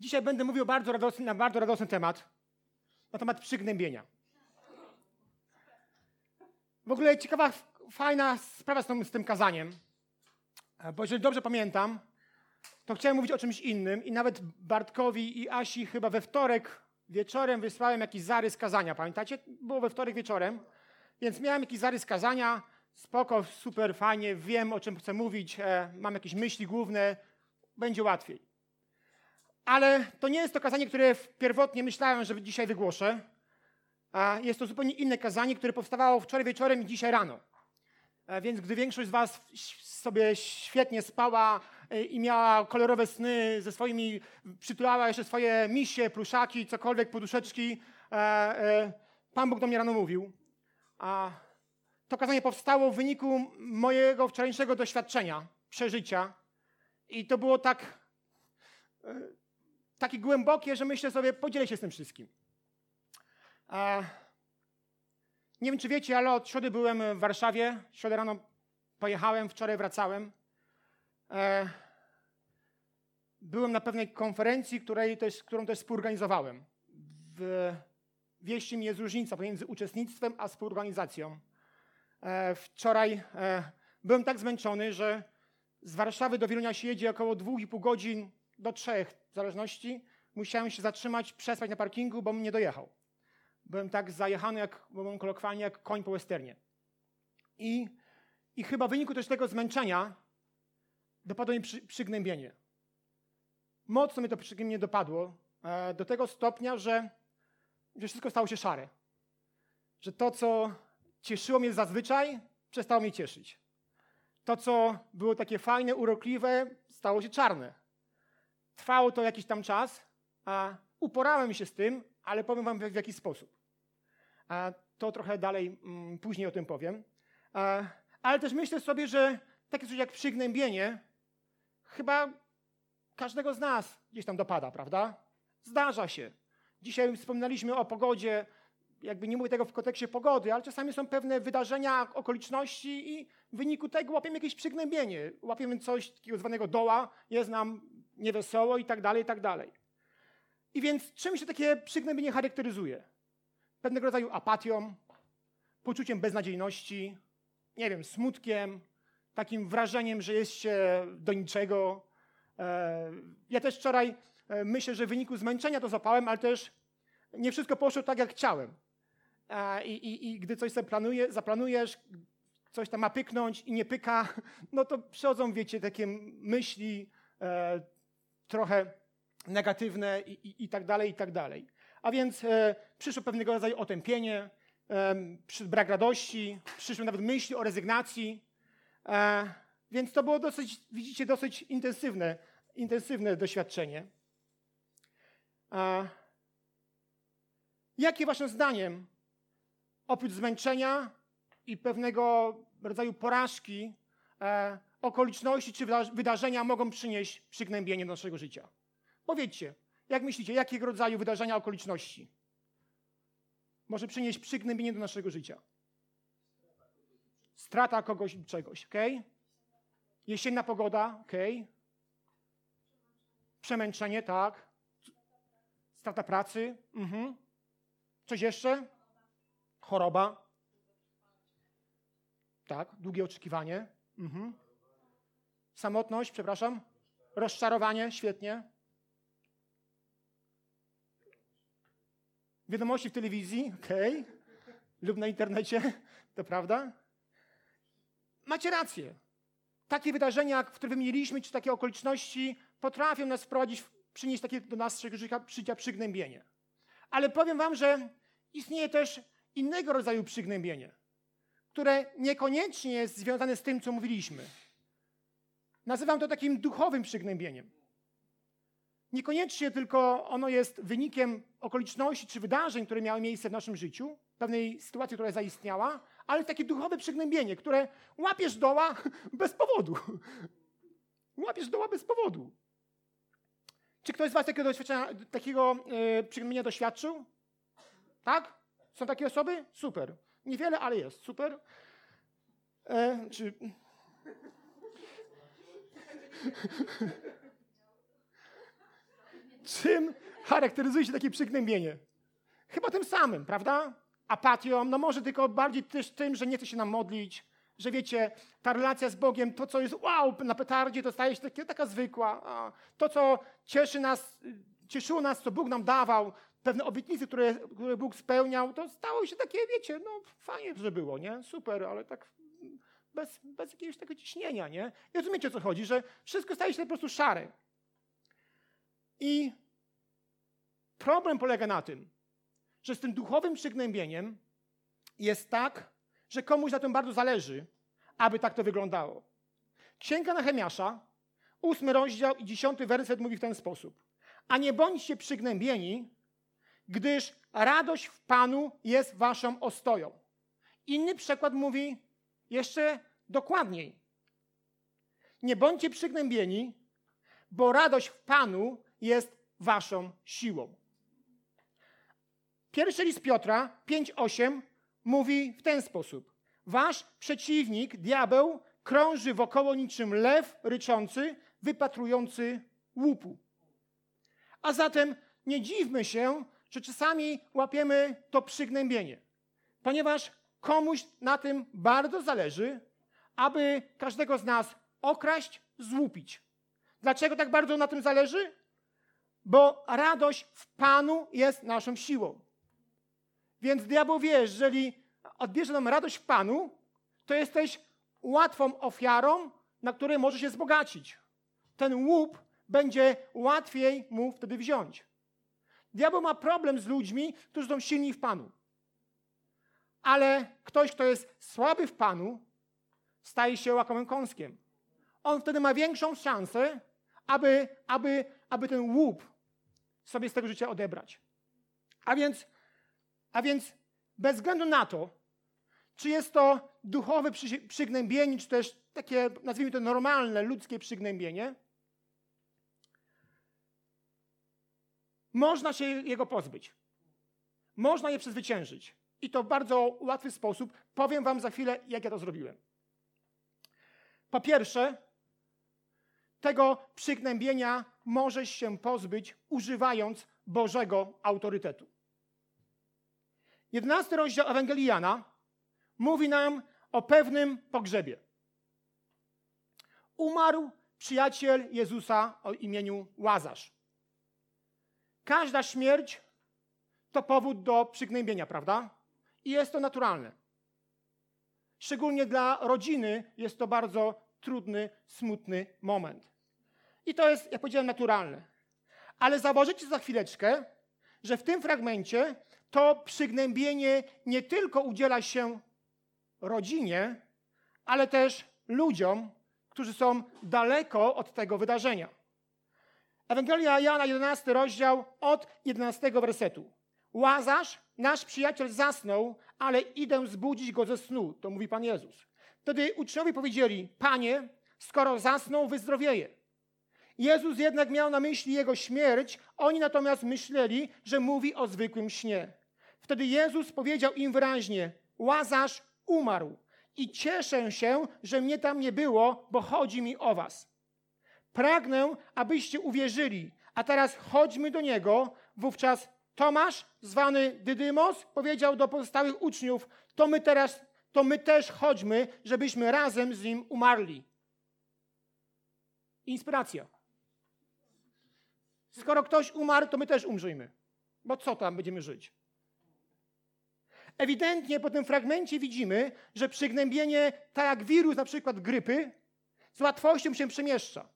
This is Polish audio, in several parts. Dzisiaj będę mówił na bardzo radosny temat, na temat przygnębienia. W ogóle ciekawa, fajna sprawa z tym kazaniem, bo jeżeli dobrze pamiętam, to chciałem mówić o czymś innym i nawet Bartkowi i Asi chyba we wtorek wieczorem wysłałem jakiś zarys kazania. Pamiętacie? Było we wtorek wieczorem, więc miałem jakiś zarys kazania. Spoko, super, fajnie, wiem o czym chcę mówić, mam jakieś myśli główne, będzie łatwiej. Ale to nie jest to kazanie, które pierwotnie myślałem, że dzisiaj wygłoszę. A jest to zupełnie inne kazanie, które powstawało wczoraj wieczorem i dzisiaj rano. Więc gdy większość z was sobie świetnie spała i miała kolorowe sny ze swoimi, przytulała jeszcze swoje misie, pluszaki, cokolwiek, poduszeczki, Pan Bóg do mnie rano mówił. A to kazanie powstało w wyniku mojego wczorajszego doświadczenia, przeżycia. I to było takie głębokie, że myślę sobie, podzielę się z tym wszystkim. Nie wiem, czy wiecie, ale od środy byłem w Warszawie. Środę rano pojechałem, wczoraj wracałem. Byłem na pewnej konferencji, którą też współorganizowałem. Wieści mi jest różnica pomiędzy uczestnictwem a współorganizacją. Wczoraj byłem tak zmęczony, że z Warszawy do Wilna się jedzie około 2,5 godzin do 3, w zależności. Musiałem się zatrzymać, przespać na parkingu, bo mnie dojechał. Byłem tak zajechany, byłem kolokwialnie, jak koń po westernie. I chyba w wyniku też tego zmęczenia dopadło mi przygnębienie. Mocno mi to przygnębienie dopadło, do tego stopnia, że wszystko stało się szare. Że to, co cieszyło mnie zazwyczaj, przestało mnie cieszyć. To, co było takie fajne, urokliwe, stało się czarne. Trwało to jakiś tam czas, a uporałem się z tym, ale powiem wam w jaki sposób. To trochę dalej, później o tym powiem. Ale też myślę sobie, że takie coś jak przygnębienie chyba każdego z nas gdzieś tam dopada, prawda? Zdarza się. Dzisiaj wspominaliśmy o pogodzie, jakby nie mówię tego w kontekście pogody, ale czasami są pewne wydarzenia, okoliczności i w wyniku tego łapiemy jakieś przygnębienie. Łapiemy coś takiego zwanego doła, jest nam niewesoło i tak dalej, i tak dalej. I więc czym się takie przygnębienie charakteryzuje? Pewnego rodzaju apatią, poczuciem beznadziejności, nie wiem, smutkiem, takim wrażeniem, że jest się do niczego. Ja też wczoraj myślę, że w wyniku zmęczenia to złapałem, ale też nie wszystko poszło tak, jak chciałem. I gdy coś sobie zaplanujesz, coś tam ma pyknąć i nie pyka, no to przychodzą, wiecie, takie myśli trochę negatywne i tak dalej, i tak dalej. A więc przyszło pewnego rodzaju otępienie, brak radości, przyszły nawet myśli o rezygnacji. Więc to było dosyć, widzicie, dosyć intensywne doświadczenie. Jakie waszym zdaniem, oprócz zmęczenia i pewnego rodzaju porażki, okoliczności czy wydarzenia mogą przynieść przygnębienie do naszego życia? Powiedzcie, jak myślicie, jakiego rodzaju wydarzenia, okoliczności może przynieść przygnębienie do naszego życia? Strata kogoś lub czegoś, okej? Jesienna pogoda, okej? Przemęczenie, tak? Strata pracy, Coś jeszcze? Choroba. Tak, długie oczekiwanie. Samotność, przepraszam. Rozczarowanie, świetnie. Wiadomości w telewizji, okej. Lub na internecie, to prawda? Macie rację. Takie wydarzenia, które wymieniliśmy, czy takie okoliczności potrafią nas przynieść takie do naszego życia przygnębienie. Ale powiem wam, że istnieje też innego rodzaju przygnębienie, które niekoniecznie jest związane z tym, co mówiliśmy. Nazywam to takim duchowym przygnębieniem. Niekoniecznie tylko ono jest wynikiem okoliczności czy wydarzeń, które miały miejsce w naszym życiu, pewnej sytuacji, która zaistniała, ale takie duchowe przygnębienie, które łapiesz doła bez powodu. Łapiesz doła bez powodu. Czy ktoś z was takiego przygnębienia doświadczył? Tak? Są takie osoby? Super. Niewiele, ale jest. Super. Czym charakteryzuje się takie przygnębienie? Chyba tym samym, prawda? Apatią, no może tylko bardziej też tym, że nie chce się nam modlić, że wiecie, ta relacja z Bogiem, to co jest wow, na petardzie, to staje się taka zwykła. A to, co cieszyło nas, co Bóg nam dawał, pewne obietnice, które Bóg spełniał, to stało się takie, wiecie, no fajnie, że było, nie? Super, ale tak bez jakiegoś tego ciśnienia, nie? I rozumiecie, o co chodzi, że wszystko staje się po prostu szare. I problem polega na tym, że z tym duchowym przygnębieniem jest tak, że komuś na tym bardzo zależy, aby tak to wyglądało. Księga Nehemiasza, 8 rozdział i 10 werset mówi w ten sposób. A nie bądźcie przygnębieni, gdyż radość w Panu jest waszą ostoją. Inny przekład mówi jeszcze dokładniej. Nie bądźcie przygnębieni, bo radość w Panu jest waszą siłą. Pierwszy list Piotra, 5:8 mówi w ten sposób. Wasz przeciwnik, diabeł, krąży wokoło niczym lew ryczący, wypatrujący łupu. A zatem nie dziwmy się, że czasami łapiemy to przygnębienie, ponieważ komuś na tym bardzo zależy, aby każdego z nas okraść, złupić. Dlaczego tak bardzo na tym zależy? Bo radość w Panu jest naszą siłą. Więc diabeł wie, jeżeli odbierze nam radość w Panu, to jesteś łatwą ofiarą, na której może się wzbogacić. Ten łup będzie łatwiej mu wtedy wziąć. Diabeł ma problem z ludźmi, którzy są silni w Panu. Ale ktoś, kto jest słaby w Panu, staje się łakomym kąskiem. On wtedy ma większą szansę, aby ten łup sobie z tego życia odebrać. A więc bez względu na to, czy jest to duchowe przygnębienie, czy też takie, nazwijmy to normalne, ludzkie przygnębienie, można się jego pozbyć. Można je przezwyciężyć. I to w bardzo łatwy sposób. Powiem wam za chwilę, jak ja to zrobiłem. Po pierwsze, tego przygnębienia możesz się pozbyć, używając Bożego autorytetu. 11 rozdział Ewangelii Jana mówi nam o pewnym pogrzebie. Umarł przyjaciel Jezusa o imieniu Łazarz. Każda śmierć to powód do przygnębienia, prawda? I jest to naturalne. Szczególnie dla rodziny jest to bardzo trudny, smutny moment. I to jest, jak powiedziałem, naturalne. Ale zauważycie za chwileczkę, że w tym fragmencie to przygnębienie nie tylko udziela się rodzinie, ale też ludziom, którzy są daleko od tego wydarzenia. Ewangelia Jana, 11 rozdział, od 11 wersetu. Łazarz, nasz przyjaciel, zasnął, ale idę zbudzić go ze snu, to mówi Pan Jezus. Wtedy uczniowie powiedzieli, Panie, skoro zasnął, wyzdrowieje. Jezus jednak miał na myśli jego śmierć, oni natomiast myśleli, że mówi o zwykłym śnie. Wtedy Jezus powiedział im wyraźnie, Łazarz umarł i cieszę się, że mnie tam nie było, bo chodzi mi o was. Pragnę, abyście uwierzyli, a teraz chodźmy do niego. Wówczas Tomasz, zwany Didymos, powiedział do pozostałych uczniów, to my też chodźmy, żebyśmy razem z nim umarli. Inspiracja. Skoro ktoś umarł, to my też umrzyjmy. Bo co tam będziemy żyć? Ewidentnie po tym fragmencie widzimy, że przygnębienie, tak jak wirus na przykład grypy, z łatwością się przemieszcza.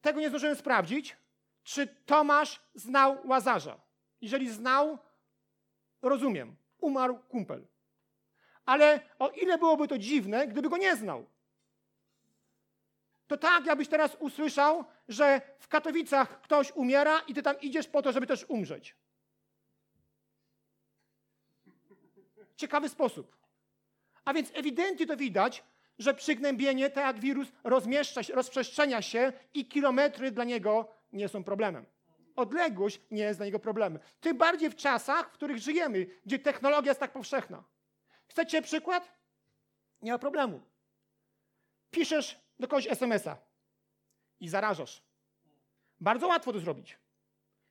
Tego nie zdążyłem sprawdzić, czy Tomasz znał Łazarza. Jeżeli znał, rozumiem, umarł kumpel. Ale o ile byłoby to dziwne, gdyby go nie znał. To tak, jakbyś teraz usłyszał, że w Katowicach ktoś umiera i ty tam idziesz po to, żeby też umrzeć. Ciekawy sposób. A więc ewidentnie to widać, że przygnębienie, tak jak wirus, rozprzestrzenia się i kilometry dla niego nie są problemem. Odległość nie jest dla niego problemem. Tym bardziej w czasach, w których żyjemy, gdzie technologia jest tak powszechna. Chcecie przykład? Nie ma problemu. Piszesz do kogoś SMS-a i zarażasz. Bardzo łatwo to zrobić.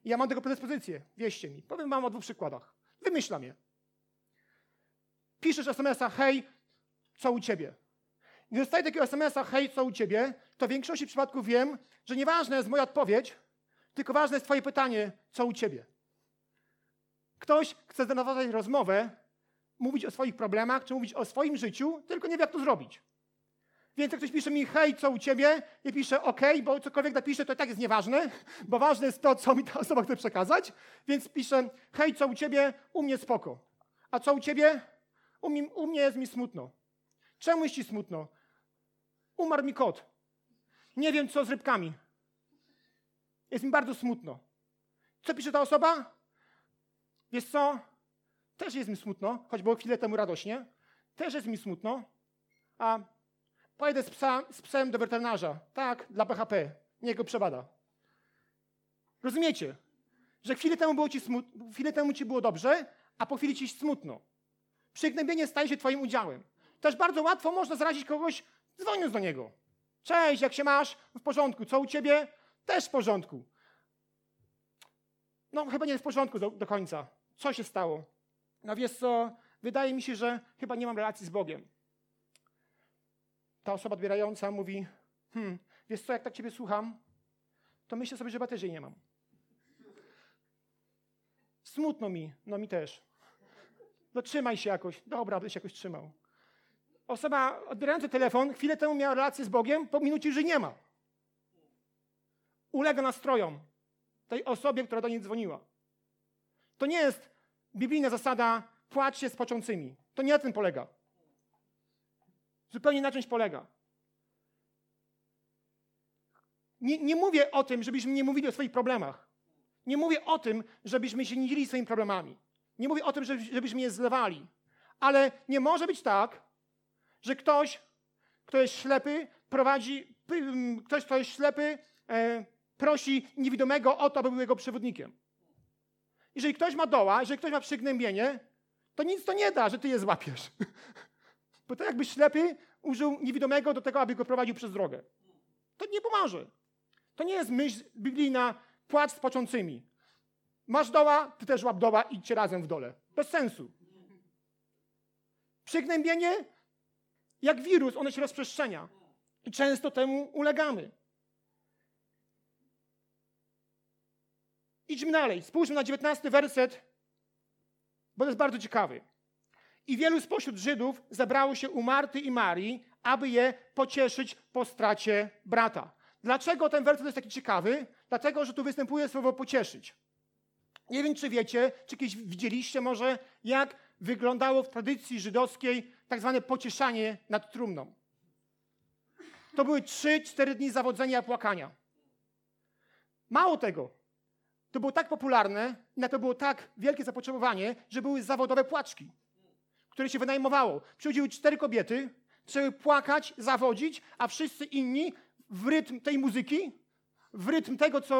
I ja mam tego predyspozycję. Wierzcie mi. Powiem wam o dwóch przykładach. Wymyślam je. Piszesz SMS-a, hej, co u ciebie? Gdy dostaję takiego SMS-a, hej, co u ciebie, to w większości przypadków wiem, że nieważna jest moja odpowiedź, tylko ważne jest twoje pytanie, co u ciebie? Ktoś chce zanować rozmowę, mówić o swoich problemach, czy mówić o swoim życiu, tylko nie wie, jak to zrobić. Więc jak ktoś pisze mi, hej, co u ciebie, ja piszę okej, bo cokolwiek napiszę, to i tak jest nieważne, bo ważne jest to, co mi ta osoba chce przekazać, więc piszę, hej, co u ciebie, u mnie spoko. A co u ciebie? U mnie jest mi smutno. Czemu jest ci smutno? Umarł mi kot. Nie wiem, co z rybkami. Jest mi bardzo smutno. Co pisze ta osoba? Wiesz co? Też jest mi smutno, choć było chwilę temu radośnie. Też jest mi smutno. A pojedę z psem do weterynarza. Tak, dla PHP. Niech go przebada. Rozumiecie, że chwilę temu ci było dobrze, a po chwili ci smutno. Przygnębienie staje się twoim udziałem. Też bardzo łatwo można zarazić kogoś, dzwoniąc do niego. Cześć, jak się masz? W porządku. Co u ciebie? Też w porządku. No chyba nie jest w porządku do końca. Co się stało? No wiesz co, wydaje mi się, że chyba nie mam relacji z Bogiem. Ta osoba odbierająca mówi, wiesz co, jak tak ciebie słucham, to myślę sobie, że chyba też jej nie mam. Smutno mi, no mi też. No trzymaj się jakoś. Dobra, będę się jakoś trzymał. Osoba odbierająca telefon chwilę temu miała relację z Bogiem, po minucie już jej nie ma. Ulega nastrojom tej osobie, która do niej dzwoniła. To nie jest biblijna zasada płacz się z płaczącymi. To nie na tym polega. Zupełnie na czymś polega. Nie mówię o tym, żebyśmy nie mówili o swoich problemach. Nie mówię o tym, żebyśmy się nie dzielili swoimi problemami. Nie mówię o tym, żebyśmy je zlewali. Ale nie może być tak, że ktoś, kto jest ślepy, prosi niewidomego o to, aby był jego przewodnikiem. Jeżeli ktoś ma doła, jeżeli ktoś ma przygnębienie, to nic to nie da, że ty je złapiesz. Bo to jakby ślepy użył niewidomego do tego, aby go prowadził przez drogę. To nie pomoże. To nie jest myśl biblijna płacz z płaczącymi. Masz doła, ty też łap doła, idźcie razem w dole. Bez sensu. Przygnębienie, jak wirus, ono się rozprzestrzenia. I często temu ulegamy. Idźmy dalej. Spójrzmy na 19 werset, bo to jest bardzo ciekawy. I wielu spośród Żydów zebrało się u Marty i Marii, aby je pocieszyć po stracie brata. Dlaczego ten werset jest taki ciekawy? Dlatego, że tu występuje słowo pocieszyć. Nie wiem, czy wiecie, czy kiedyś widzieliście może, jak wyglądało w tradycji żydowskiej tak zwane pocieszanie nad trumną. To były 3-4 dni zawodzenia i płakania. Mało tego, to było tak popularne i na to było tak wielkie zapotrzebowanie, że były zawodowe płaczki, które się wynajmowało. Przychodziły 4 kobiety, zaczęły płakać, zawodzić, a wszyscy inni w rytm tej muzyki, w rytm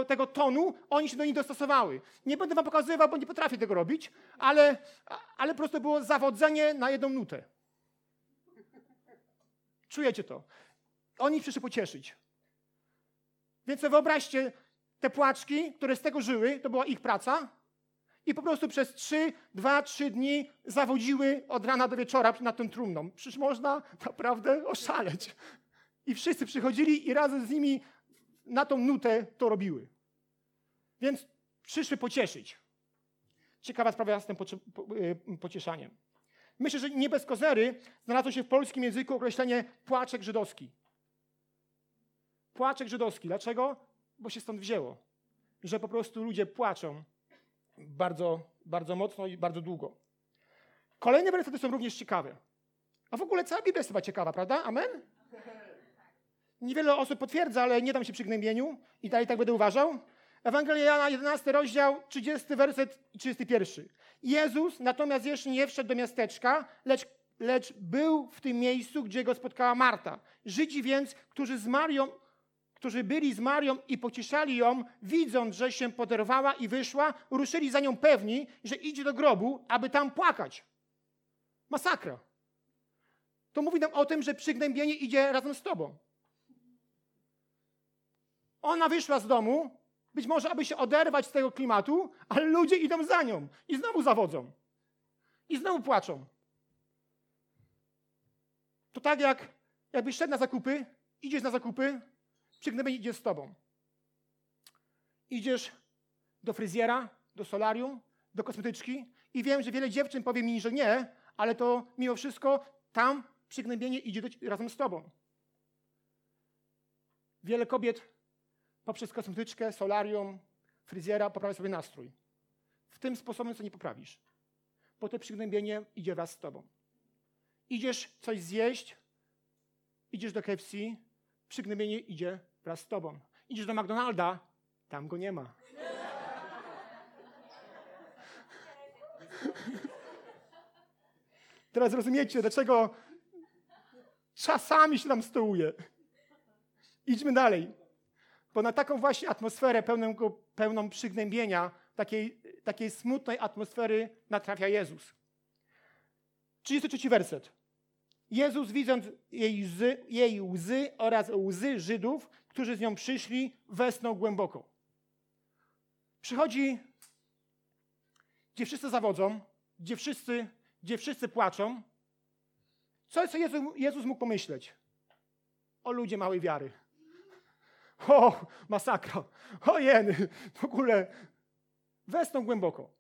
tego tonu, oni się do nich dostosowały. Nie będę wam pokazywał, bo nie potrafię tego robić, ale po prostu było zawodzenie na jedną nutę. Czujecie to? Oni przyszli pocieszyć. Więc wyobraźcie, te płaczki, które z tego żyły, to była ich praca i po prostu przez 2-3 dni zawodziły od rana do wieczora nad tą trumną. Przecież można naprawdę oszaleć. I wszyscy przychodzili i razem z nimi na tą nutę to robiły. Więc przyszły pocieszyć. Ciekawa sprawa z tym pocieszaniem. Myślę, że nie bez kozery znalazło się w polskim języku określenie płaczek żydowski. Płaczek żydowski. Dlaczego? Bo się stąd wzięło. Że po prostu ludzie płaczą bardzo, bardzo mocno i bardzo długo. Kolejne wersety są również ciekawe. A w ogóle cała Biblia jest chyba ciekawa, prawda? Amen? Niewiele osób potwierdza, ale nie dam się przygnębieniu i dalej tak będę uważał. Ewangelia Jana, 11 rozdział, 30 werset i 31. Jezus natomiast jeszcze nie wszedł do miasteczka, lecz był w tym miejscu, gdzie go spotkała Marta. Żydzi więc, którzy byli z Marią i pocieszali ją, widząc, że się poderwała i wyszła, ruszyli za nią pewni, że idzie do grobu, aby tam płakać. Masakra. To mówi nam o tym, że przygnębienie idzie razem z tobą. Ona wyszła z domu, Być może, aby się oderwać z tego klimatu, ale ludzie idą za nią i znowu zawodzą. I znowu płaczą. To tak jakbyś szedł na zakupy, idziesz na zakupy, przygnębienie idzie z tobą. Idziesz do fryzjera, do solarium, do kosmetyczki i wiem, że wiele dziewczyn powie mi, że nie, ale to mimo wszystko tam przygnębienie idzie razem z tobą. Wiele kobiet poprzez kosmetyczkę, solarium, fryzjera poprawia sobie nastrój. W tym sposobem co nie poprawisz, bo to przygnębienie idzie wraz z tobą. Idziesz coś zjeść, idziesz do KFC, przygnębienie idzie wraz z tobą. Idziesz do McDonalda, tam go nie ma. Teraz rozumiecie, dlaczego czasami się tam stołuje. Idźmy dalej. Bo na taką właśnie atmosferę pełną przygnębienia, takiej smutnej atmosfery natrafia Jezus. 33 werset. Jezus, widząc jej łzy oraz łzy Żydów, którzy z nią przyszli, westchnął głęboko. Przychodzi, gdzie wszyscy zawodzą, gdzie wszyscy płaczą. Co Jezus mógł pomyśleć? O ludzie małej wiary. O, masakra. O jeny. W ogóle westchnął głęboko.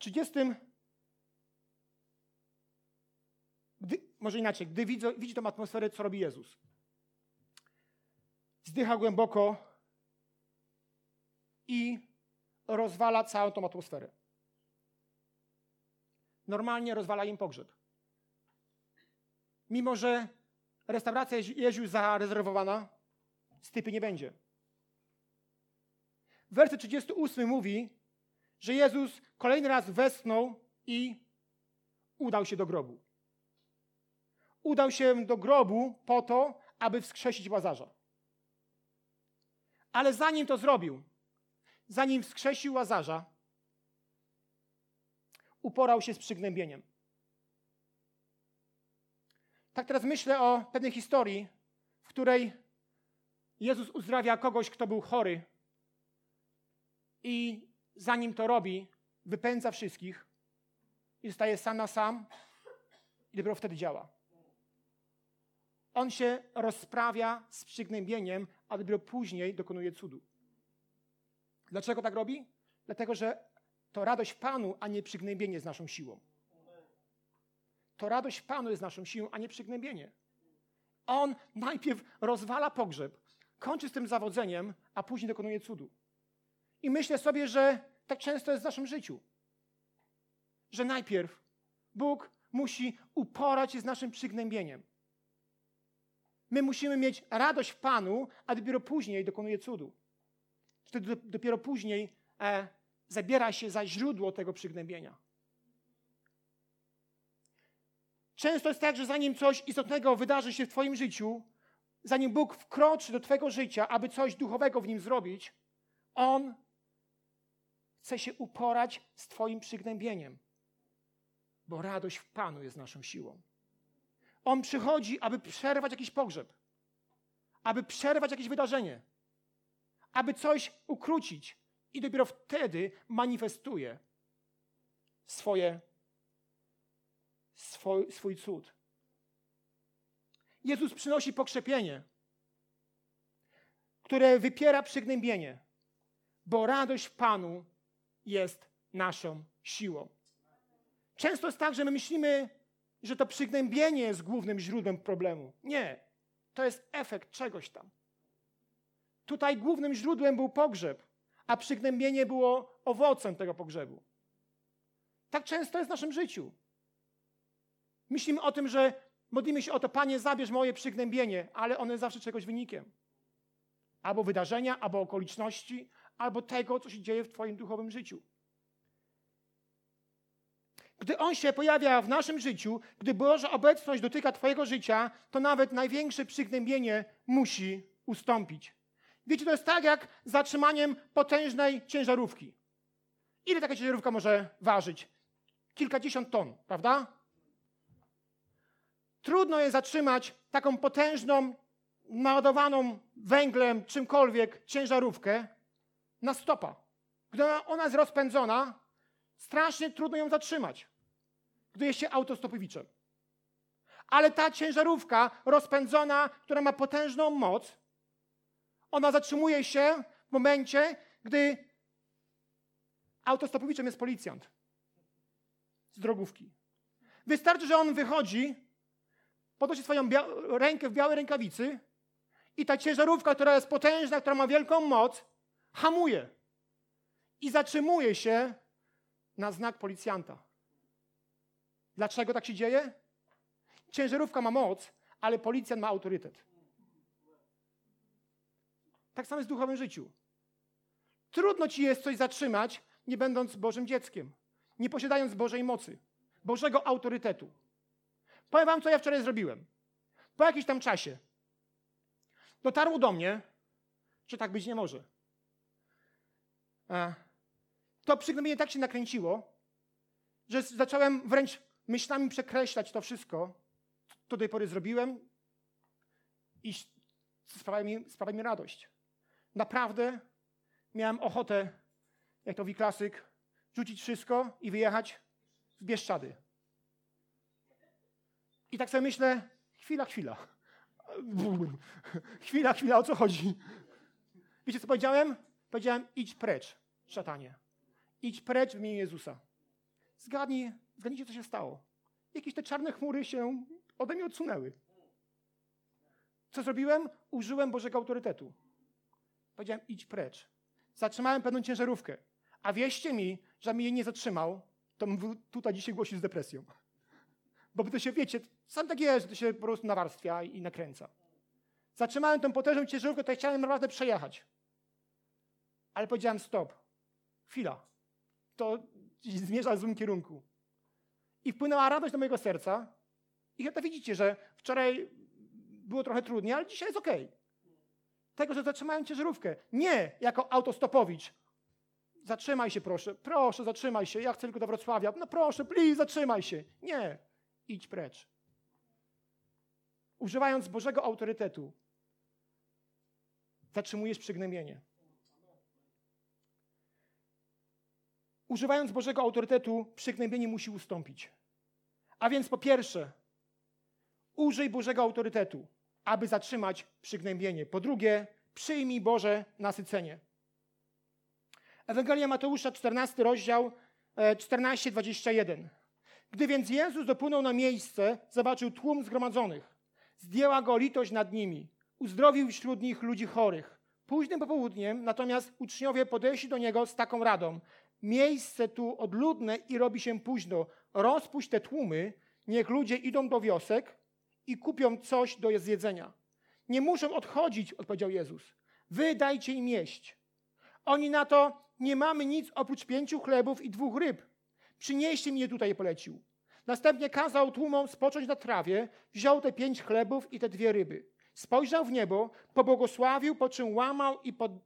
Gdy widzi tą atmosferę, co robi Jezus? Zdycha głęboko i rozwala całą tą atmosferę. Normalnie rozwala im pogrzeb. Mimo, że restauracja jest już zarezerwowana, stypy nie będzie. Werset 38 mówi, że Jezus kolejny raz westchnął i udał się do grobu. Udał się do grobu po to, aby wskrzesić Łazarza. Ale zanim to zrobił, zanim wskrzesił Łazarza, uporał się z przygnębieniem. Tak teraz myślę o pewnej historii, w której Jezus uzdrawia kogoś, kto był chory i zanim to robi, wypędza wszystkich i zostaje sam na sam i dopiero wtedy działa. On się rozprawia z przygnębieniem, a dopiero później dokonuje cudu. Dlaczego tak robi? Dlatego, że to radość w Panu, a nie przygnębienie jest naszą siłą. To radość w Panu jest naszą siłą, a nie przygnębienie. On najpierw rozwala pogrzeb, kończy z tym zawodzeniem, a później dokonuje cudu. I myślę sobie, że tak często jest w naszym życiu. Że najpierw Bóg musi uporać się z naszym przygnębieniem. My musimy mieć radość w Panu, a dopiero później dokonuje cudu. Wtedy dopiero później zabiera się za źródło tego przygnębienia. Często jest tak, że zanim coś istotnego wydarzy się w twoim życiu, zanim Bóg wkroczy do twojego życia, aby coś duchowego w nim zrobić, On chce się uporać z twoim przygnębieniem, bo radość w Panu jest naszą siłą. On przychodzi, aby przerwać jakiś pogrzeb, aby przerwać jakieś wydarzenie, aby coś ukrócić i dopiero wtedy manifestuje swój cud. Jezus przynosi pokrzepienie, które wypiera przygnębienie, bo radość w Panu jest naszą siłą. Często jest tak, że my myślimy, że to przygnębienie jest głównym źródłem problemu. Nie, to jest efekt czegoś tam. Tutaj głównym źródłem był pogrzeb, a przygnębienie było owocem tego pogrzebu. Tak często jest w naszym życiu. Myślimy o tym, że modlimy się o to, Panie, zabierz moje przygnębienie, ale ono jest zawsze czegoś wynikiem. Albo wydarzenia, albo okoliczności, albo tego, co się dzieje w twoim duchowym życiu. Gdy On się pojawia w naszym życiu, gdy Boża obecność dotyka twojego życia, to nawet największe przygnębienie musi ustąpić. Wiecie, to jest tak jak z zatrzymaniem potężnej ciężarówki. Ile taka ciężarówka może ważyć? Kilkadziesiąt ton, prawda? Trudno jest zatrzymać taką potężną naładowaną węglem, czymkolwiek, ciężarówkę na stopa. Gdy ona jest rozpędzona, strasznie trudno ją zatrzymać, gdy jest się autostopowiczem. Ale ta ciężarówka rozpędzona, która ma potężną moc, ona zatrzymuje się w momencie, gdy autostopowiczem jest policjant z drogówki. Wystarczy, że on wychodzi, podnosi swoją rękę w białej rękawicy i ta ciężarówka, która jest potężna, która ma wielką moc, hamuje i zatrzymuje się na znak policjanta. Dlaczego tak się dzieje? Ciężarówka ma moc, ale policjant ma autorytet. Tak samo jest w duchowym życiu. Trudno ci jest coś zatrzymać, nie będąc Bożym dzieckiem, nie posiadając Bożej mocy, Bożego autorytetu. Powiem wam, co ja wczoraj zrobiłem. Po jakimś tam czasie dotarło do mnie, że tak być nie może. To przygnębienie tak się nakręciło, że zacząłem wręcz myślami przekreślać to wszystko, co do tej pory zrobiłem i sprawia mi radość. Naprawdę miałem ochotę, jak to mówi klasyk, rzucić wszystko i wyjechać w Bieszczady. I tak sobie myślę, chwila, o co chodzi? Wiecie, co powiedziałem? Powiedziałem, idź precz, szatanie. Idź precz w imieniu Jezusa. Zgadnijcie, co się stało. Jakieś te czarne chmury się ode mnie odsunęły. Co zrobiłem? Użyłem Bożego autorytetu. Powiedziałem, idź precz. Zatrzymałem pewną ciężarówkę. A wierzcie mi, że mnie jej nie zatrzymał, to tutaj dzisiaj głosił z depresją. Bo to się, wiecie, sam tak jest, że to się po prostu nawarstwia i nakręca. Zatrzymałem tą potężną ciężarówkę, to chciałem naprawdę przejechać. Ale powiedziałem, stop, chwila. To zmierza w złym kierunku. I wpłynęła radość do mojego serca. I chyba widzicie, że wczoraj było trochę trudniej, ale dzisiaj jest okej. Tego, że zatrzymałem ciężarówkę. Nie jako autostopowicz. Zatrzymaj się, proszę. Proszę, zatrzymaj się. Ja chcę tylko do Wrocławia. No proszę, please, zatrzymaj się. Nie. Idź precz. Używając Bożego autorytetu zatrzymujesz przygnębienie. Używając Bożego autorytetu, przygnębienie musi ustąpić. A więc po pierwsze, użyj Bożego autorytetu, aby zatrzymać przygnębienie. Po drugie, przyjmij Boże nasycenie. Ewangelia Mateusza, 14 rozdział, 14:21. Gdy więc Jezus dopłynął na miejsce, zobaczył tłum zgromadzonych. Zdjęła go litość nad nimi. Uzdrowił wśród nich ludzi chorych. Późnym popołudniem natomiast uczniowie podeszli do niego z taką radą. Miejsce tu odludne i robi się późno. Rozpuść te tłumy, niech ludzie idą do wiosek i kupią coś do zjedzenia. Nie muszą odchodzić, odpowiedział Jezus. Wy dajcie im jeść. Oni na to, nie mamy nic oprócz 5 chlebów i 2 ryb. Przynieście mi je tutaj, polecił. Następnie kazał tłumom spocząć na trawie, wziął te 5 chlebów i te 2 ryby. Spojrzał w niebo, pobłogosławił, po czym łamał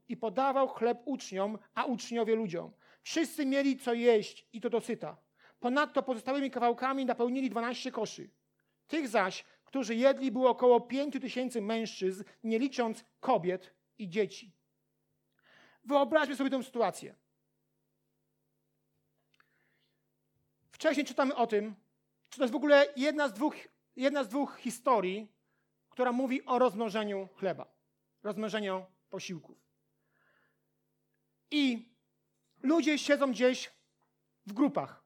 i podawał chleb uczniom, a uczniowie ludziom. Wszyscy mieli co jeść i to dosyta. Ponadto pozostałymi kawałkami napełnili 12 koszy. Tych zaś, którzy jedli, było około 5000 mężczyzn, nie licząc kobiet i dzieci. Wyobraźmy sobie tę sytuację. Wcześniej czytamy o tym, czy to jest w ogóle jedna z dwóch historii, która mówi o rozmnożeniu chleba, rozmnożeniu posiłków. I ludzie siedzą gdzieś w grupach.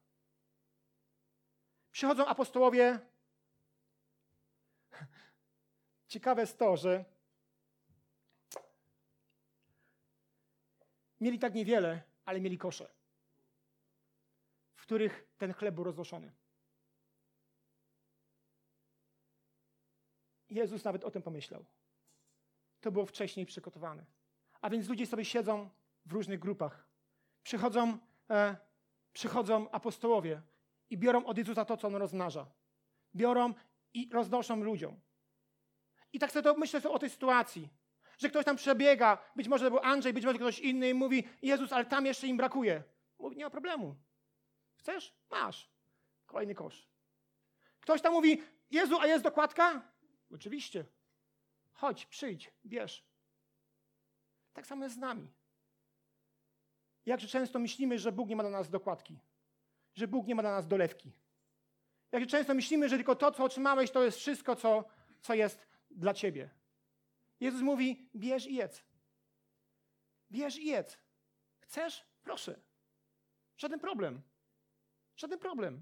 Przychodzą apostołowie. Ciekawe jest to, że mieli tak niewiele, ale mieli kosze, w których ten chleb był roznoszony. Jezus nawet o tym pomyślał. To było wcześniej przygotowane. A więc ludzie sobie siedzą w różnych grupach. Przychodzą apostołowie i biorą od Jezusa to, co on rozmnaża. Biorą i roznoszą ludziom. I tak sobie to myślę sobie o tej sytuacji, że ktoś tam przebiega, być może to był Andrzej, być może ktoś inny i mówi, Jezus, ale tam jeszcze im brakuje. Mówi, nie ma problemu. Chcesz? Masz. Kolejny kosz. Ktoś tam mówi, Jezu, a jest dokładka? Oczywiście. chodź, przyjdź, bierz. Tak samo jest z nami. Jakże często myślimy, że Bóg nie ma dla nas dokładki, że Bóg nie ma dla nas dolewki. Jakże często myślimy, że tylko to, co otrzymałeś, to jest wszystko, co jest dla ciebie. Jezus mówi, bierz i jedz. Bierz i jedz. Chcesz? Proszę. Żaden problem. Żaden problem.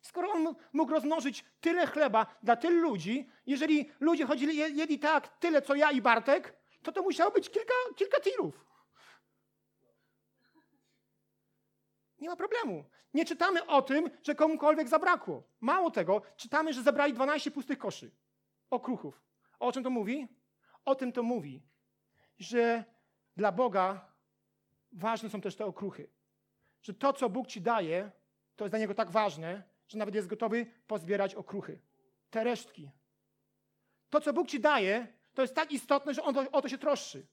Skoro on mógł rozmnożyć tyle chleba dla tylu ludzi, jeżeli ludzie jedli tak tyle, co ja i Bartek, to musiało być kilka tirów. Nie ma problemu. Nie czytamy o tym, że komukolwiek zabrakło. Mało tego, czytamy, że zabrali 12 pustych koszy okruchów. O czym to mówi? O tym to mówi, że dla Boga ważne są też te okruchy. Że to, co Bóg ci daje, to jest dla Niego tak ważne, że nawet jest gotowy pozbierać okruchy. Te resztki. To, co Bóg ci daje, to jest tak istotne, że On o to się troszczy.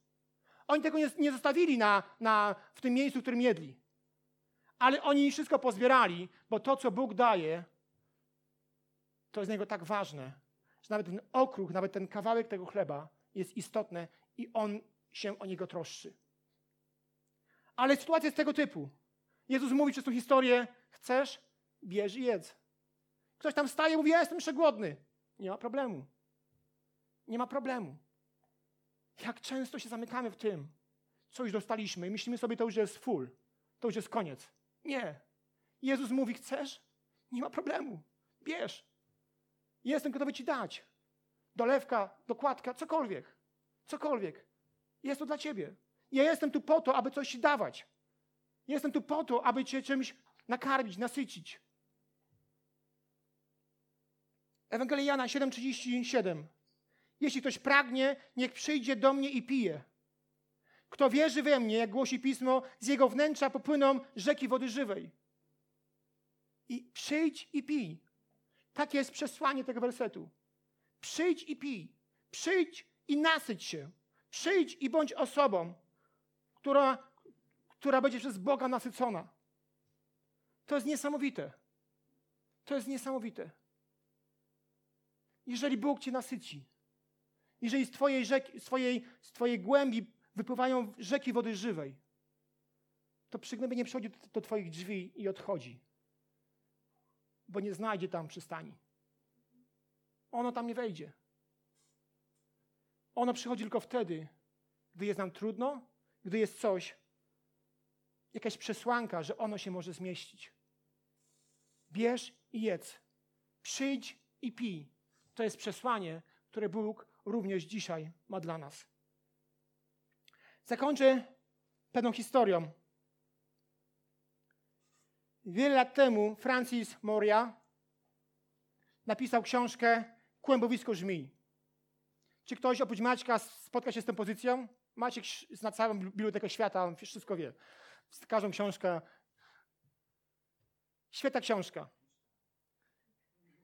Oni tego nie zostawili w tym miejscu, w którym jedli. Ale oni wszystko pozbierali, bo to, co Bóg daje, to jest dla Niego tak ważne, że nawet ten okruch, nawet ten kawałek tego chleba jest istotny i On się o niego troszczy. Ale sytuacja jest tego typu. Jezus mówi przez tą historię, chcesz, bierz i jedz. Ktoś tam wstaje i mówi, ja jestem przegłodny. Nie ma problemu. Nie ma problemu. Jak często się zamykamy w tym, co już dostaliśmy i myślimy sobie, to już jest full, to już jest koniec. Nie. Jezus mówi, chcesz? Nie ma problemu. Bierz. Jestem gotowy ci dać. Dolewka, dokładka, cokolwiek. Cokolwiek. Jest to dla ciebie. Ja jestem tu po to, aby coś ci dawać. Jestem tu po to, aby cię czymś nakarmić, nasycić. Ewangelia Jana 7,37. Jeśli ktoś pragnie, niech przyjdzie do mnie i pije. Kto wierzy we mnie, jak głosi Pismo, z jego wnętrza popłyną rzeki wody żywej. I przyjdź i pij. Takie jest przesłanie tego wersetu. Przyjdź i pij. Przyjdź i nasyć się. Przyjdź i bądź osobą, która będzie przez Boga nasycona. To jest niesamowite. To jest niesamowite. Jeżeli Bóg cię nasyci, jeżeli z twojej głębi wypływają rzeki wody żywej, to przygnębienie przychodzi do twoich drzwi i odchodzi, bo nie znajdzie tam przystani. Ono tam nie wejdzie. Ono przychodzi tylko wtedy, gdy jest nam trudno, gdy jest coś, jakaś przesłanka, że ono się może zmieścić. Bierz i jedz. Przyjdź i pij. To jest przesłanie, które Bóg również dzisiaj ma dla nas. Zakończę pewną historią. Wiele lat temu Francis Moria napisał książkę Kłębowisko żmii. Czy ktoś oprócz Maćka spotka się z tą pozycją? Maciek zna całą bibliotekę świata, on wszystko wie. Każdą książkę. Świetna książka.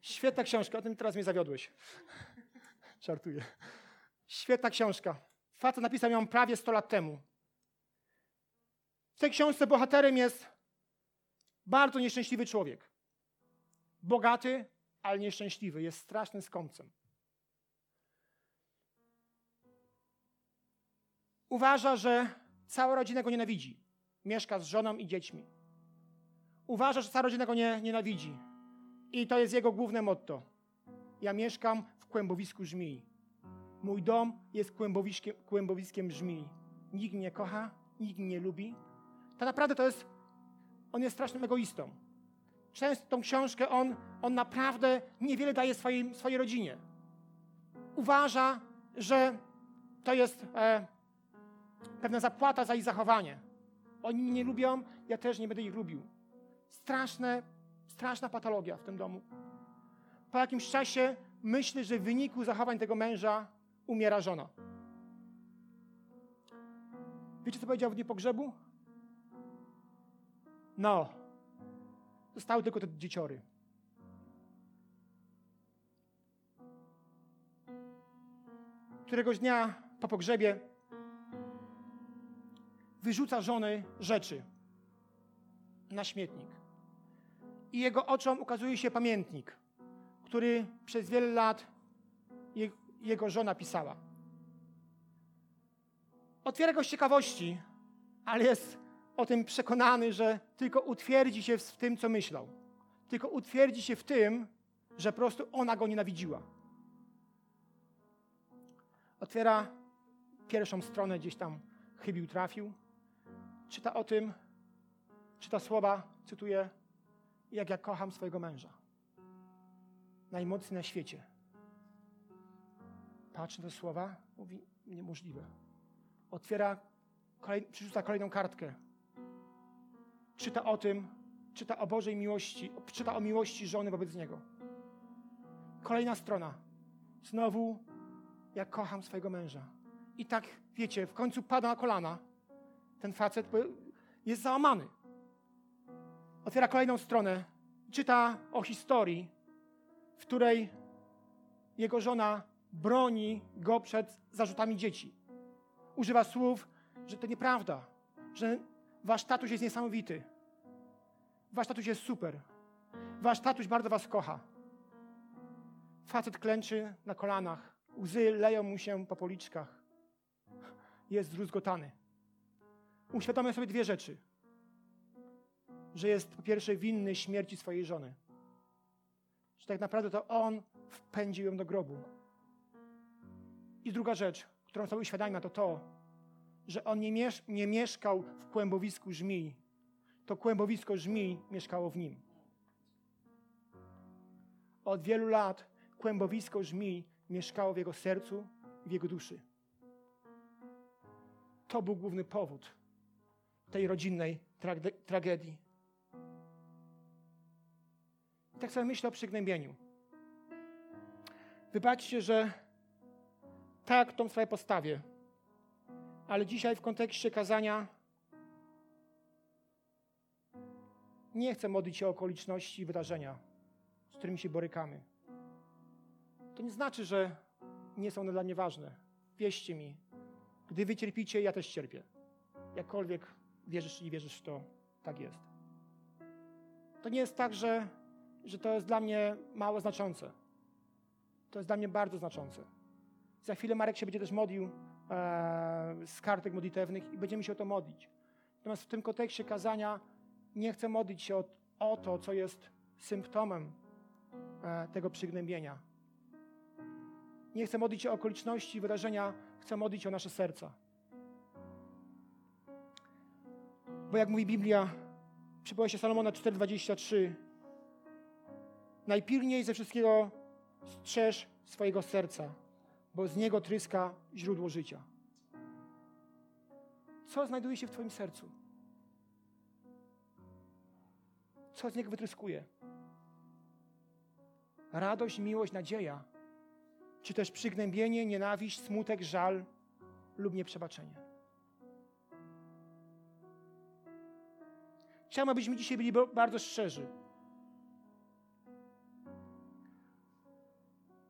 Świetna książka. O tym teraz mnie zawiodłeś. Żartuję. Świetna książka. Facet napisał ją prawie 100 lat temu. W tej książce bohaterem jest bardzo nieszczęśliwy człowiek. Bogaty, ale nieszczęśliwy. Jest strasznym skąpcem. Uważa, że cała rodzina go nienawidzi. Mieszka z żoną i dziećmi. Uważa, że cała rodzina go nienawidzi. I to jest jego główne motto. Ja mieszkam w kłębowisku żmii. Mój dom jest kłębowiskiem żmii. Nikt mnie kocha, nikt mnie lubi. Tak naprawdę on jest strasznym egoistą. Często tą książkę on naprawdę niewiele daje swojej rodzinie. Uważa, że to jest pewna zapłata za ich zachowanie. Oni mnie nie lubią, ja też nie będę ich lubił. Straszna patologia w tym domu. Po jakimś czasie myślę, że w wyniku zachowań tego męża umiera żona. Wiecie, co powiedział w dniu pogrzebu? No, zostały tylko te dzieciory. Któregoś dnia po pogrzebie wyrzuca żony rzeczy na śmietnik. I jego oczom ukazuje się pamiętnik, który przez wiele lat jego żona pisała. otwiera go z ciekawości, ale jest o tym przekonany, że tylko utwierdzi się w tym, co myślał. Tylko utwierdzi się w tym, że po prostu ona go nienawidziła. Otwiera pierwszą stronę, gdzieś tam chybił, trafił. Czyta o tym, czyta słowa, cytuję, jak ja kocham swojego męża. Najmocniej na świecie. Patrzy na słowa, mówi, niemożliwe. Otwiera, przerzuca kolejną kartkę. Czyta o tym, czyta o Bożej miłości, czyta o miłości żony wobec niego. Kolejna strona. Znowu, ja kocham swojego męża. I tak, wiecie, w końcu pada na kolana. Ten facet jest załamany. Otwiera kolejną stronę. Czyta o historii, w której jego żona broni go przed zarzutami dzieci. Używa słów, że to nieprawda, że wasz tatuś jest niesamowity. Wasz tatuś jest super. Wasz tatuś bardzo was kocha. Facet klęczy na kolanach. Łzy leją mu się po policzkach. Jest zdruzgotany. Uświadamia sobie dwie rzeczy. Że jest po pierwsze winny śmierci swojej żony. Że tak naprawdę to on wpędził ją do grobu. I druga rzecz, którą sobie uświadamia, to to, że on nie mieszkał w kłębowisku żmii. To kłębowisko żmii mieszkało w nim. Od wielu lat kłębowisko żmii mieszkało w jego sercu i w jego duszy. To był główny powód tej rodzinnej tragedii. I tak sobie myślę o przygnębieniu. Wybaczcie, że tak tą sprawę postawię, ale dzisiaj w kontekście kazania nie chcę modlić się o okoliczności i wydarzenia, z którymi się borykamy. To nie znaczy, że nie są one dla mnie ważne. Wierzcie mi, gdy wy cierpicie, ja też cierpię. Jakkolwiek wierzysz czy nie wierzysz w to, tak jest. To nie jest tak, że to jest dla mnie mało znaczące. To jest dla mnie bardzo znaczące. Za chwilę Marek się będzie też modlił z kartek modlitewnych i będziemy się o to modlić. Natomiast w tym kontekście kazania nie chcę modlić się o to, co jest symptomem tego przygnębienia. Nie chcę modlić się o okoliczności i wydarzenia, chcę modlić się o nasze serca. Bo jak mówi Biblia, w Przysłowie Salomona 4,23, najpilniej ze wszystkiego strzeż swojego serca, bo z niego tryska źródło życia. Co znajduje się w twoim sercu? Co z niego wytryskuje? Radość, miłość, nadzieja, czy też przygnębienie, nienawiść, smutek, żal lub nieprzebaczenie. Chciałbym, abyśmy dzisiaj byli bardzo szczerzy.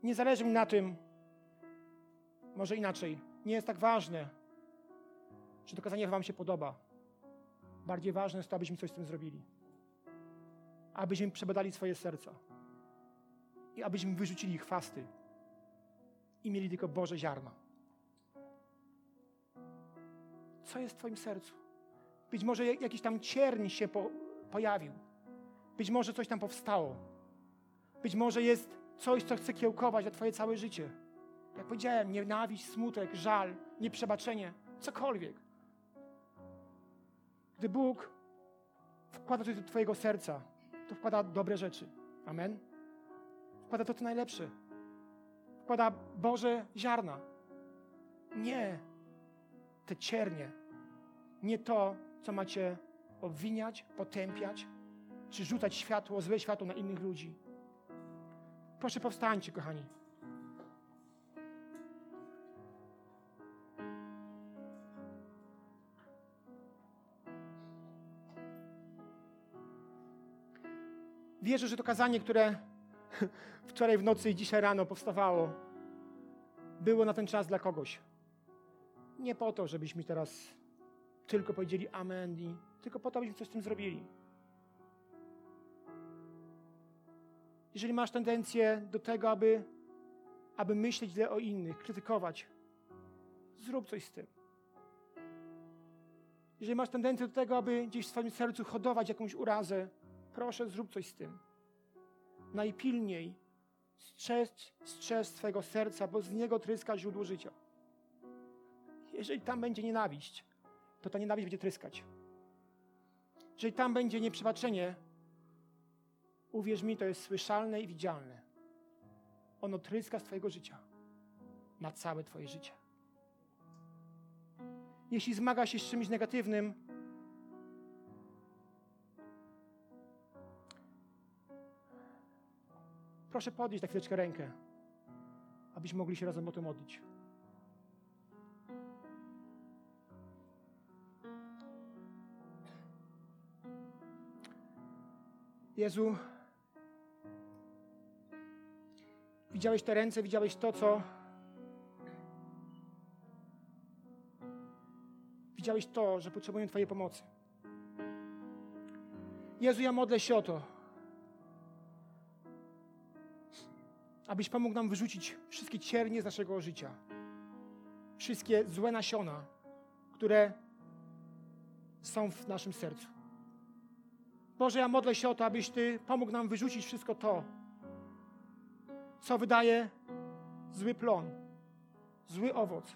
Nie zależy mi na tym, może inaczej, nie jest tak ważne, czy to kazanie wam się podoba. Bardziej ważne jest to, abyśmy coś z tym zrobili. Abyśmy przebadali swoje serca. I abyśmy wyrzucili chwasty. I mieli tylko Boże ziarno. Co jest w twoim sercu? Być może jakiś tam cierń się pojawił. Być może coś tam powstało. Być może jest coś, co chce kiełkować na twoje całe życie. Jak powiedziałem, nienawiść, smutek, żal, nieprzebaczenie, cokolwiek. Gdy Bóg wkłada coś do twojego serca, to wkłada dobre rzeczy. Amen? Wkłada to, co najlepsze. Wkłada Boże ziarna. Nie te ciernie. Nie to, co macie obwiniać, potępiać, czy rzucać światło, złe światło na innych ludzi. Proszę, powstańcie, kochani. Wierzę, że to kazanie, które wczoraj w nocy i dzisiaj rano powstawało, było na ten czas dla kogoś. Nie po to, żebyśmy teraz tylko powiedzieli amen, i tylko po to, abyśmy coś z tym zrobili. Jeżeli masz tendencję do tego, aby myśleć źle o innych, krytykować, zrób coś z tym. Jeżeli masz tendencję do tego, aby gdzieś w swoim sercu hodować jakąś urazę, proszę, zrób coś z tym. Najpilniej strzeż swojego serca, bo z niego tryska źródło życia. Jeżeli tam będzie nienawiść, to ta nienawiść będzie tryskać. Jeżeli tam będzie nieprzebaczenie, uwierz mi, to jest słyszalne i widzialne. Ono tryska z twojego życia na całe twoje życie. Jeśli zmagasz się z czymś negatywnym, proszę podnieść na chwileczkę rękę, abyśmy mogli się razem o to modlić. Jezu, widziałeś te ręce, widziałeś to, co... Widziałeś to, że potrzebuję Twojej pomocy. Jezu, ja modlę się o to, abyś pomógł nam wyrzucić wszystkie ciernie z naszego życia. Wszystkie złe nasiona, które są w naszym sercu. Boże, ja modlę się o to, abyś Ty pomógł nam wyrzucić wszystko to, co wydaje zły plon, zły owoc.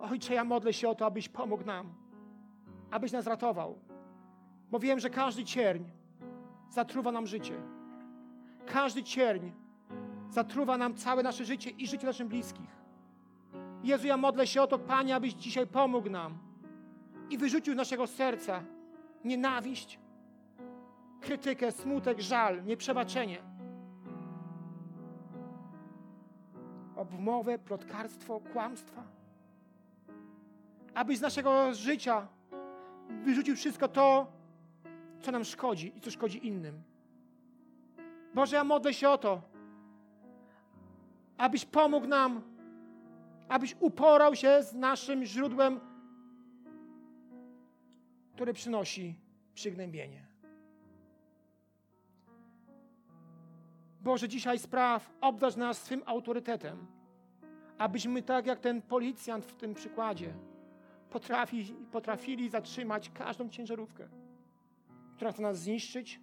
Ojcze, ja modlę się o to, abyś pomógł nam, abyś nas ratował. Bo wiem, że każdy cierń zatruwa nam życie. Każdy cierń zatruwa nam całe nasze życie i życie naszych bliskich. Jezu, ja modlę się o to, Panie, abyś dzisiaj pomógł nam i wyrzucił z naszego serca nienawiść, krytykę, smutek, żal, nieprzebaczenie, obmowę, plotkarstwo, kłamstwa. Abyś z naszego życia wyrzucił wszystko to, co nam szkodzi i co szkodzi innym. Boże, ja modlę się o to, abyś pomógł nam, abyś uporał się z naszym źródłem, które przynosi przygnębienie. Boże, dzisiaj spraw, obdarz nas swym autorytetem, abyśmy tak jak ten policjant w tym przykładzie potrafili zatrzymać każdą ciężarówkę, która chce nas zniszczyć.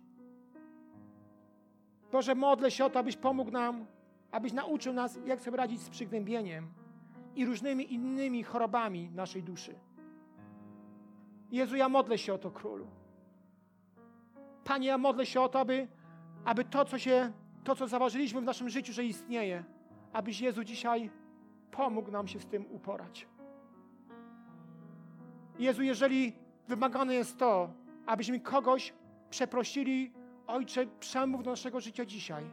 Boże, modlę się o to, abyś pomógł nam, abyś nauczył nas, jak sobie radzić z przygnębieniem i różnymi innymi chorobami naszej duszy. Jezu, ja modlę się o to, Królu. Panie, ja modlę się o to, aby to, co zauważyliśmy w naszym życiu, że istnieje, abyś, Jezu, dzisiaj pomógł nam się z tym uporać. Jezu, jeżeli wymagane jest to, abyśmy kogoś przeprosili, Ojcze, przemów do naszego życia dzisiaj.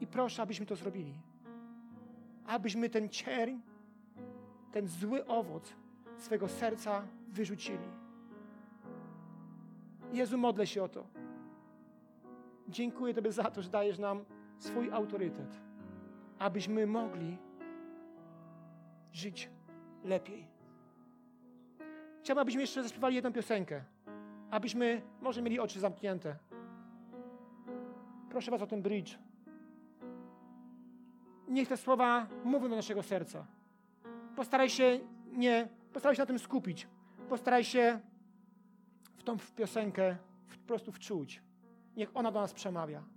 I proszę, abyśmy to zrobili. Abyśmy ten cierń, ten zły owoc swego serca wyrzucili. Jezu, modlę się o to. Dziękuję Tobie za to, że dajesz nam swój autorytet, abyśmy mogli żyć lepiej. Chciałbym, abyśmy jeszcze zaśpiewali jedną piosenkę, abyśmy może mieli oczy zamknięte. Proszę Was o ten bridge. Niech te słowa mówią do naszego serca. Postaraj się na tym skupić. Postaraj się w tą piosenkę po prostu wczuć. Niech ona do nas przemawia.